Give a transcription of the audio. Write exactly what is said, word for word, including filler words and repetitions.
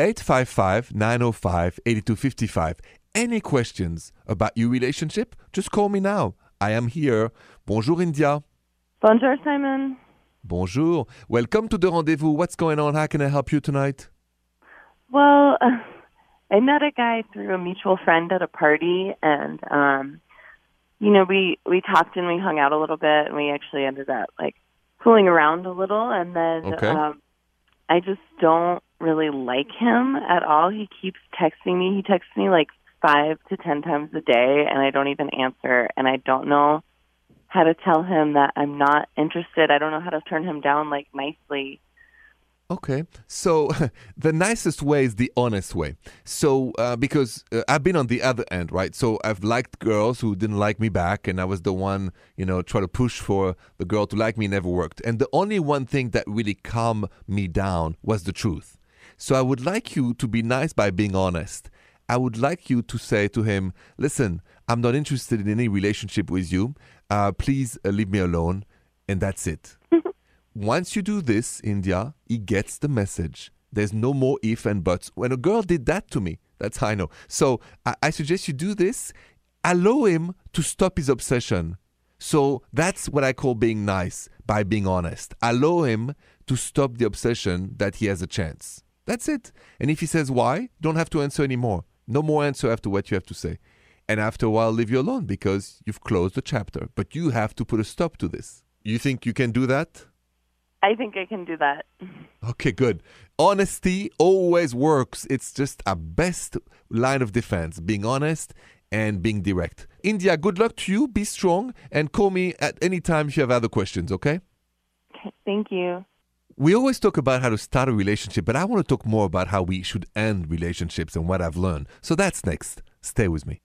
eight five five, nine oh five, eight two five five. Any questions about your relationship? Just call me now. I am here. Bonjour, India. Bonjour, Simon. Bonjour. Welcome to the rendezvous. What's going on? How can I help you tonight? Well, uh, I met a guy through a mutual friend at a party, and, um, you know, we, we talked and we hung out a little bit, and we actually ended up, like, fooling around a little, and then okay. um, I just don't really like him at all. He keeps texting me. He texts me, like, five to ten times a day, and I don't even answer, and I don't know how to tell him that I'm not interested. I don't know how to turn him down, like, nicely. Okay. So the nicest way is the honest way. So uh, because uh, I've been on the other end, right? So I've liked girls who didn't like me back, and I was the one, you know, try to push for the girl to like me, never worked. And the only one thing that really calmed me down was the truth. So I would like you to be nice by being honest. I would like you to say to him, listen, I'm not interested in any relationship with you. Uh, please uh, leave me alone. And that's it. Once you do this, India, he gets the message. There's no more if and buts. When a girl did that to me, that's how I know. So I, I suggest you do this. Allow him to stop his obsession. So that's what I call being nice by being honest. Allow him to stop the obsession that he has a chance. That's it. And if he says why, don't have to answer anymore. No more answer after what you have to say. And after a while, leave you alone because you've closed the chapter. But you have to put a stop to this. You think you can do that? I think I can do that. Okay, good. Honesty always works. It's just our best line of defense, being honest and being direct. India, good luck to you. Be strong and call me at any time if you have other questions, okay? Okay, thank you. We always talk about how to start a relationship, but I want to talk more about how we should end relationships and what I've learned. So that's next. Stay with me.